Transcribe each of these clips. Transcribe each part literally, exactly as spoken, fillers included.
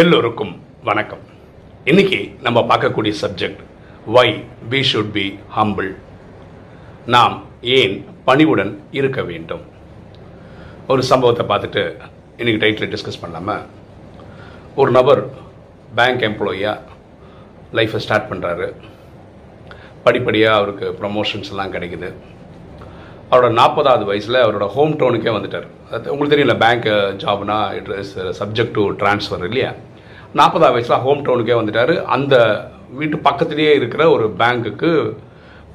எல்லோருக்கும் வணக்கம். இன்னைக்கு நம்ம பார்க்கக்கூடிய subject why we should be humble. நாம் ஏன் பணிவுடன் இருக்க வேண்டும்? ஒரு சம்பவத்தை பார்த்துட்டு இன்னைக்கு டைட்டில் டிஸ்கஸ் பண்ணலாமா? ஒரு நபர் பேங்க் எம்ப்ளாயாக லைஃப்பை ஸ்டார்ட் பண்ணுறாரு. படிப்படியாக அவருக்கு ப்ரமோஷன்ஸ் எல்லாம் கிடைக்குது. அவரோட நாற்பதாவது வயசில் அவரோட ஹோம் டவுனுக்கே வந்துட்டார். அது உங்களுக்கு தெரியல, பேங்க் ஜாப்னா it is subject to transfer இல்லையா? நாற்பதாவது வயசில் ஹோம் டவுனுக்கே வந்துட்டார். அந்த வீட்டு பக்கத்துலேயே இருக்கிற ஒரு பேங்க்குக்கு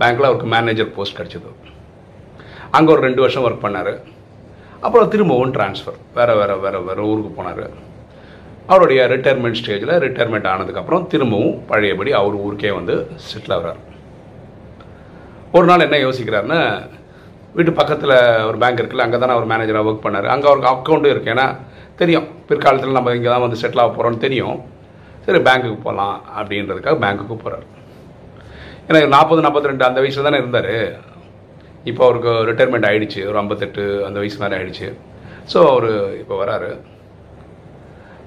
பேங்க்கில் அவருக்கு மேனேஜர் போஸ்ட் கிடச்சிது. அங்கே ஒரு ரெண்டு வருஷம் ஒர்க் பண்ணார். அப்புறம் திரும்பவும் ட்ரான்ஸ்ஃபர், வேறு வேறு வேறு வேறு ஊருக்கு போனார். அவருடைய ரிட்டையர்மெண்ட் ஸ்டேஜில் ரிட்டையர்மெண்ட் ஆனதுக்கப்புறம் திரும்பவும் பழையபடி அவர் ஊருக்கே வந்து செட்டில் ஆகிறார். ஒரு நாள் என்ன யோசிக்கிறாருன்னா, வீட்டு பக்கத்தில் ஒரு பேங்க் இருக்குல்ல, அங்கே தானே அவர் மேனேஜராக ஒர்க் பண்ணார், அங்கே அவருக்கு அக்கௌண்ட்டும் இருக்குது. ஏன்னா தெரியும், பிற்காலத்தில் நம்ம இங்கே தான் வந்து செட்டில் ஆக போகிறோன்னு தெரியும். சரி, பேங்க்குக்கு போகலாம் அப்படின்றதுக்காக பேங்க்குக்கு போகிறார். எனக்கு நாற்பது நாற்பத்தி ரெண்டு அந்த வயசில் தானே இருந்தார். இப்போ அவருக்கு ரிட்டையர்மெண்ட் ஆகிடுச்சு, ஒரு ஐம்பத்தெட்டு அந்த வயசு மாதிரி ஆகிடுச்சு. ஸோ அவர் இப்போ வராரு.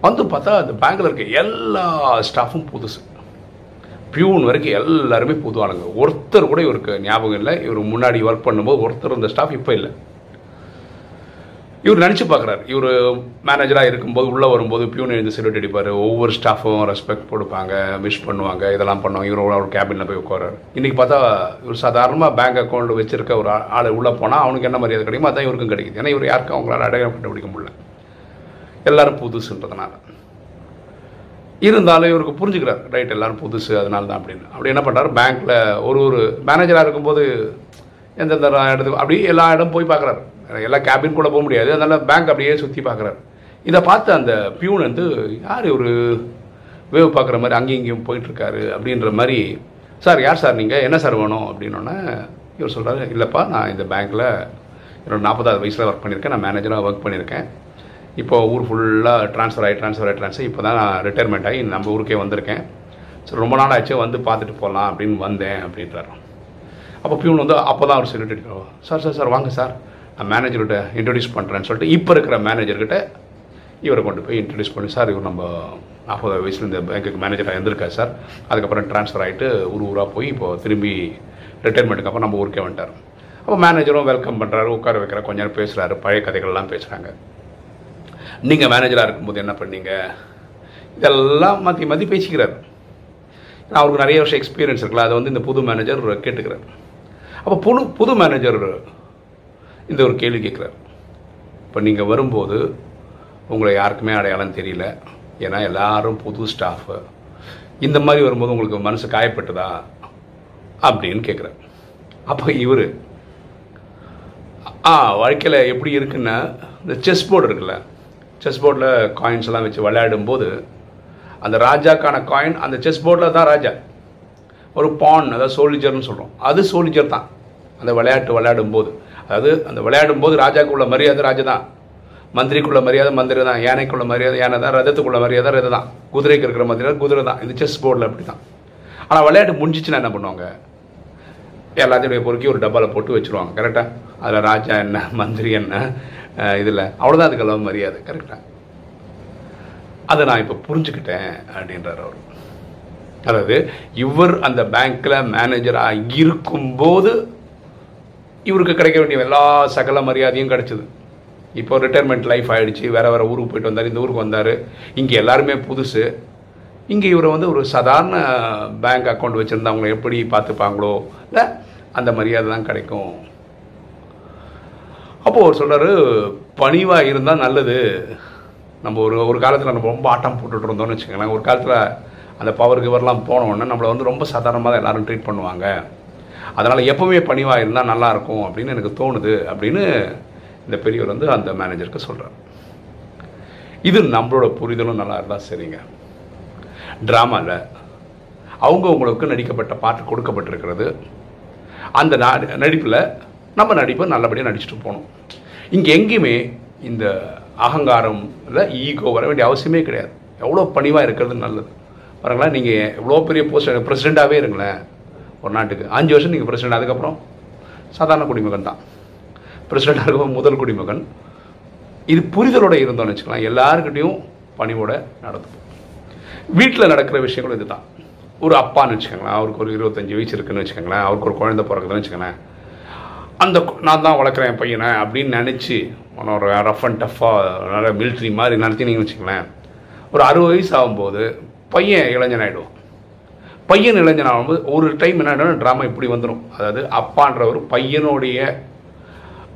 வந்து பார்த்தா அந்த பேங்க்கில் இருக்க எல்லா ஸ்டாஃபும் புதுசு, பியூன் வரைக்கும் எல்லாருமே புது ஆளுங்க. ஒருத்தர் கூட இவருக்கு ஞாபகம் இல்லை. இவர் முன்னாடி ஒர்க் பண்ணும்போது ஒருத்தர் இந்த ஸ்டாஃப் இப்போ இல்லை. இவர் நினச்சி பார்க்குறாரு, இவர் மேனேஜராக இருக்கும்போது உள்ளே வரும்போது பியூன் எழுந்து செல்யூட் அடிப்பார், ஒவ்வொரு ஸ்டாஃபும் ரெஸ்பெக்ட் கொடுப்பாங்க, விஷ் பண்ணுவாங்க, இதெல்லாம் பண்ணுவாங்க. இவர் ஒரு கேபினில் போய் உட்காராரு. இன்றைக்கி பார்த்தா இவர் சாதாரணமாக பேங்க் அக்கௌண்ட் வச்சுருக்க ஒரு ஆள் உள்ளே போனால் அவனுக்கு என்ன மரியாதை கிடைக்குமோ அதான் இவருக்கும் கிடைக்குது. ஏன்னா இவர் யாருக்கும் அவங்களால அடையாளம் கண்டுபிடிக்க முடியல, எல்லோரும் புதுசுன்றதுனால. இருந்தாலும் இவருக்கு புரிஞ்சுக்கிறார், ரைட் எல்லோரும் புதுசு அதனால தான் அப்படின்னு. அப்படி என்ன பண்ணுறாரு, பேங்க்கில் ஒரு ஒரு மேனேஜராக இருக்கும்போது எந்தெந்த இடத்துக்கு அப்படி எல்லா இடம் போய் பார்க்குறாரு. எல்லா கேபின் கூட போக முடியாது, அதனால் பேங்க் அப்படியே சுற்றி பார்க்குறாரு. இதை பார்த்து அந்த பியூன் வந்து, யார் ஒரு வேவ் பார்க்குற மாதிரி அங்கேயும் இங்கேயும் போயிட்டுருக்காரு அப்படின்ற மாதிரி, சார் யார் சார் நீங்கள், என்ன சார் வேணும் அப்படின்னோடனே இவர் சொல்கிறாரு, இல்லைப்பா நான் இந்த பேங்க்கில் என்னோடய நாற்பதாவது வயசில் ஒர்க் பண்ணியிருக்கேன், நான் மேனேஜராக ஒர்க் பண்ணியிருக்கேன். இப்போ ஊர் ஃபுல்லாக ட்ரான்ஸ்ஃபர் ஆகி ட்ரான்ஸ்ஃபர் ஆகி ட்ரான்ஸ்ஃபர் இப்போ தான் நான் ரிட்டையர்மெண்ட் ஆகி நம்ம ஊருக்கே வந்திருக்கேன். ஸோ ரொம்ப நாள் ஆச்சு, வந்து பார்த்துட்டு போகலாம் அப்படின்னு வந்தேன் அப்படின்றாரு. அப்போ பியூன் வந்து அப்போ தான் அவர் செல்யூட் அடிக்கிறோம், சார் சார் சார் வாங்க சார் நான் மேனேஜர்கிட்ட இன்ட்ரடியூஸ் பண்ணுறேன்னு சொல்லிட்டு இப்போ இருக்கிற மேனேஜர்கிட்ட இவரை கொண்டு போய் இன்ட்ரடியூஸ் பண்ணி, சார் இவர் நம்ம நாற்பது வயசுல இந்த பேங்க்குக்கு மேனேஜராக இருந்திருக்காரு சார், அதுக்கப்புறம் ட்ரான்ஸ்ஃபர் ஆகிட்டு ஊர் ஊராக போய் இப்போ திரும்பி ரிட்டையர்மெண்ட்டுக்கு அப்புறம் நம்ம ஊருக்கே வந்துட்டார். அப்போ மேனேஜரும் வெல்கம் பண்ணுறாரு, உட்கார வைக்கிற கொஞ்ச நேரம் பேசுகிறாரு, பழைய கதைகள்லாம் பேசுகிறாங்க. நீங்கள் மேனேஜராக இருக்கும்போது என்ன பண்ணீங்க இதெல்லாம் மாற்றி மாற்றி பேசிக்கிறார். ஏன்னா அவருக்கு நிறைய வருஷம் எக்ஸ்பீரியன்ஸ் இருக்குல்ல, அதை வந்து இந்த புது மேனேஜர் கேட்டுக்கிறார். அப்போ புது புது மேனேஜர் இந்த ஒரு கேள்வி கேட்குறார், இப்போ நீங்கள் வரும்போது உங்களை யாருக்குமே அடையாளம் தெரியல, ஏன்னா எல்லாரும் புது ஸ்டாஃபு, இந்த மாதிரி வரும்போது உங்களுக்கு மனசு காயப்பட்டுதா அப்படின்னு கேட்குறார். அப்போ இவர் ஆ வாழ்க்கையில் எப்படி இருக்குன்னா, இந்த செஸ் போர்டு இருக்குல்ல, செஸ் போர்டில் காயின்ஸ் எல்லாம் வச்சு விளையாடும்போது அந்த ராஜாக்கான காயின் அந்த செஸ் போர்டில் தான் ராஜா. ஒரு பான், அதாவது சோல்ஜர்னு சொல்கிறோம், அது சோல்ஜர் தான். அந்த விளையாட்டு விளையாடும்போது, அதாவது அந்த விளையாடும்போது ராஜாக்குள்ள மரியாதை ராஜா தான், மந்திரிக்குள்ள மரியாதை மந்திரி தான், யானைக்குள்ள மரியாதை யானை தான், ரதத்துக்குள்ள மரியாதை ரத தான், குதிரைக்கு இருக்கிற மந்திரி குதிரை தான். இந்த செஸ் போர்டில் அப்படி தான். ஆனால் விளையாட்டு முடிஞ்சிச்சுன்னா என்ன பண்ணுவாங்க, எல்லாத்தையுடைய பொறுக்கி ஒரு டப்பாவில் போட்டு வச்சுருவாங்க. கரெக்டாக அதில் ராஜா என்ன மந்திரி என்ன இதில் அவ்வளோதான், அதுக்கெல்லாம் மரியாதை. கரெக்டாக அதை நான் இப்போ புரிஞ்சுக்கிட்டேன் அப்படின்றார் அவர். அதாவது இவர் அந்த பேங்க்கில் மேனேஜராக இருக்கும்போது இவருக்கு கிடைக்க வேண்டிய எல்லா சகல மரியாதையும் கிடச்சிது. இப்போ ரிட்டையர்மெண்ட் லைஃப் ஆகிடுச்சு, வேறு வேறு ஊருக்கு போயிட்டு வந்தார், இந்த ஊருக்கு வந்தார், இங்கே எல்லாருமே புதுசு. இங்கே இவரை வந்து ஒரு சாதாரண பேங்க் அக்கௌண்ட் வச்சுருந்தவங்களை எப்படி பார்த்துப்பாங்களோ இல்லை அந்த மரியாதை தான் கிடைக்கும். அப்போது அவர் சொல்கிறாரு, பணிவாக இருந்தால் நல்லது. நம்ம ஒரு ஒரு காலத்தில் நம்ம ரொம்ப ஆட்டம் போட்டுட்டு இருந்தோம்னு வச்சுக்கோங்களேன். ஒரு காலத்தில் அந்த பவர் கிவர்லாம் போனோன்னா நம்மளை வந்து ரொம்ப சாதாரணமாக தான் எல்லோரும் ட்ரீட் பண்ணுவாங்க. அதனால் எப்போவுமே பணிவாக இருந்தால் நல்லாயிருக்கும் அப்படின்னு எனக்கு தோணுது அப்படின்னு இந்த பெரியவர் வந்து அந்த மேனேஜருக்கு சொல்கிறார். இது நம்மளோட புரிதலும் நல்லா இருந்தால் சரிங்க. ட்ராமாவில் அவங்கவுங்களுக்கு நடிக்கப்பட்ட பாட்டு கொடுக்கப்பட்டிருக்கிறது. அந்த நடிப்பில் நம்ம நடிப்பை நல்லபடியாக நடிச்சுட்டு போகணும். இங்கே எங்கேயுமே இந்த அகங்காரம் இல்லை ஈகோ வர வேண்டிய அவசியமே கிடையாது. எவ்வளோ பணிவாக இருக்கிறது நல்லது பாருங்களேன். நீங்கள் எவ்வளோ பெரிய போஸ்ட் ப்ரெசிடெண்ட்டாகவே இருங்களேன், ஒரு நாட்டுக்கு அஞ்சு வருஷம் நீங்கள் ப்ரெசிடெண்ட், அதுக்கப்புறம் சாதாரண குடிமகன் தான். ப்ரெசிடெண்ட்டாக இருக்கும் முதல் குடிமகன். இது புரிதலோடு இருந்தோம்னு வச்சுக்கலாம், எல்லாருக்கிட்டையும் பணிவோடு நடத்துவோம். வீட்டில் நடக்கிற விஷயங்களும் இதுதான். ஒரு அப்பான்னு வச்சுக்கோங்களேன், அவருக்கு ஒரு இருபத்தஞ்சி வயசு இருக்குன்னு வச்சுக்கோங்களேன், அவருக்கு ஒரு குழந்தை பிறகுதுன்னு வச்சுக்கோங்களேன், அந்த நான் தான் வளர்க்குறேன் என் பையனை அப்படின்னு நினச்சி ஒரு ரஃப் அண்ட் டஃப்பாக நல்ல மிலிட்ரி மாதிரி நடத்தினீங்கன்னு வச்சுக்கோங்களேன், ஒரு அறுபது வயசு ஆகும்போது பையன் இளைஞன் ஆகிடுவோம். பையன் இளைஞன் ஆகும்போது ஒரு டைம் என்ன ஆகிடும், ட்ராமா இப்படி வந்துடும். அதாவது அப்பான்ற ஒரு பையனுடைய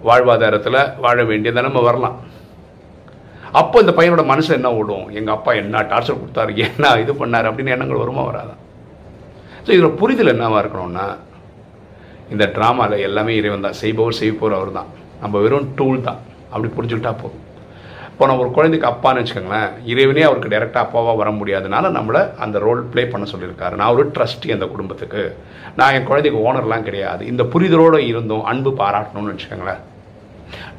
வாழ்வாதாரத்தில் வாழ வேண்டியதை நம்ம வரலாம். அப்போ இந்த பையனோட மனசில் என்ன ஓடும், எங்கள் அப்பா என்ன டார்ச்சர் கொடுத்தாரு, என்ன இது பண்ணார் அப்படின்னு எண்ணங்கள் வருமா வராதான்? ஸோ இதில் புரிதல் என்னவாக இருக்கணும்னா, இந்த ட்ராமாவில் எல்லாமே இறைவன் தான், செய்பவர் செய்பவர் அவர் தான், நம்ம வெறும் டூல் தான். அப்படி புரிஞ்சுக்கிட்டா போதும். இப்போ நம்ம ஒரு குழந்தைக்கு அப்பான்னு வச்சுக்கோங்களேன், இறைவனே அவருக்கு டைரெக்டாக அப்பாவாக வர முடியாதனால நம்மளை அந்த ரோல் ப்ளே பண்ண சொல்லியிருக்காரு. நான் ஒரு ட்ரஸ்டி அந்த குடும்பத்துக்கு, நான் என் குழந்தைக்கு ஓனர்லாம் கிடையாது. இந்த புரிதலோடு இருந்தோம் அன்பு பாராட்டணும்னு வச்சுக்கோங்களேன்.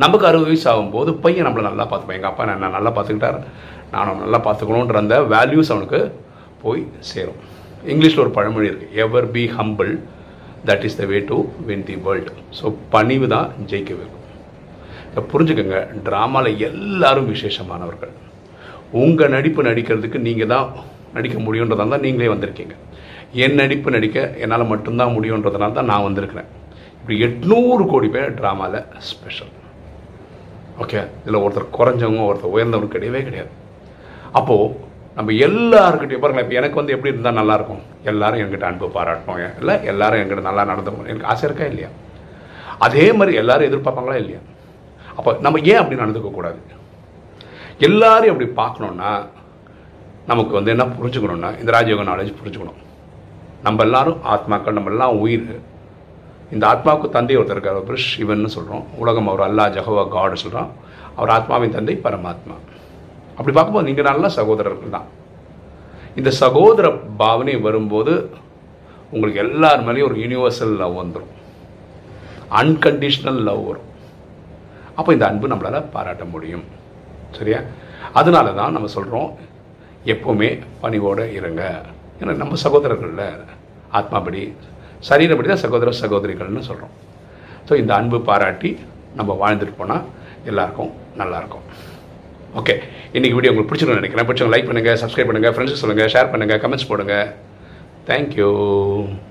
நமக்கு அறுபது வயசு ஆகும்போது பையன் நம்மளை நல்லா பார்த்துப்பேன், எங்கள் அப்பா நான் நல்லா பார்த்துக்கிட்டார், நானும் நல்லா பார்த்துக்கணுன்ற அந்த வேல்யூஸ் அவனுக்கு போய் சேரும். இங்கிலீஷில் ஒரு பழமொழி இருக்குது, ever be humble that is the way to win the world. So பணிவு தான் ஜெயிக்க வைக்கும். புரிஞ்சுக்கோங்க, ட்ராமாவில் எல்லாரும் விசேஷமானவர்கள். உங்கள் நடிப்பு நடிக்கிறதுக்கு நீங்கள் தான் நடிக்க முடியுன்றதால் தான் நீங்களே வந்திருக்கீங்க. என் நடிப்பு நடிக்க என்னால் மட்டும்தான் முடியுன்றதுனால தான் நான் வந்திருக்கிறேன். இப்படி எட்நூறு கோடி பேர் ட்ராமாவில் ஸ்பெஷல். ஓகே, இதில் ஒருத்தர் குறைஞ்சவங்க ஒருத்தர் உயர்ந்தவங்க கிடையவே கிடையாது. அப்போது நம்ம எல்லாருக்கிட்டையும் பாருங்களேன், இப்போ எனக்கு வந்து எப்படி இருந்தால் நல்லாயிருக்கும், எல்லோரும் என்கிட்ட அன்பு பாராட்டணும், இல்லை எல்லோரும் என்கிட்ட நல்லா நடந்துக்கணும், எனக்கு ஆசை இருக்கா இல்லையா? அதே மாதிரி எல்லோரும் எதிர்பார்ப்பாங்களா இல்லையா? அப்போ நம்ம ஏன் அப்படி நடந்துக்கக்கூடாது? எல்லாரையும் அப்படி பார்க்கணுன்னா நமக்கு வந்து என்ன புரிஞ்சுக்கணுன்னா, இந்த ராஜயோக நாலேஜ் புரிஞ்சுக்கணும். நம்ம எல்லாரும் ஆத்மாக்கள், நம்ம எல்லாம் உயிர். இந்த ஆத்மாவுக்கு தந்தை ஒருத்தர் இருக்கார், அவர் சிவன்னு சொல்கிறோம், உலகம் அவர் அல்லா ஜஹவா காடு சொல்கிறோம், அவர் ஆத்மாவின் தந்தை பரமாத்மா. அப்படி பார்க்கும்போது நீங்கள் நல்ல சகோதரர்கள் தான். இந்த சகோதர பாவனை வரும்போது உங்களுக்கு எல்லார் மேலேயும் ஒரு யூனிவர்சல் லவ் வந்துடும், அன்கண்டிஷ்னல் லவ் வரும். அப்போ இந்த அன்பு நம்மளால் பாராட்ட முடியும். சரியா? அதனால தான் நம்ம சொல்கிறோம், எப்போவுமே பணிவோடு இருங்க. ஏன்னா நம்ம சகோதரர்களில் ஆத்மாபடி சரீரப்படி தான் சகோதர சகோதரிகள்னு சொல்கிறோம். ஸோ இந்த அன்பு பாராட்டி நம்ம வாழ்ந்துட்டு போனால் எல்லாருக்கும் நல்லாயிருக்கும். ஓகே, இன்றைக்கி வீடியோ உங்களுக்கு பிடிச்சிருக்கணும்னு நினைக்கிறேன். பிடிச்சவங்க லைக் பண்ணுங்கள், சப்ஸ்கிரைப் பண்ணுங்கள், ஃப்ரெண்ட்ஸுக்கு சொல்லுங்கள், ஷேர் பண்ணுங்கள், கமெண்ட்ஸ் போடுங்கள். தேங்க்யூ.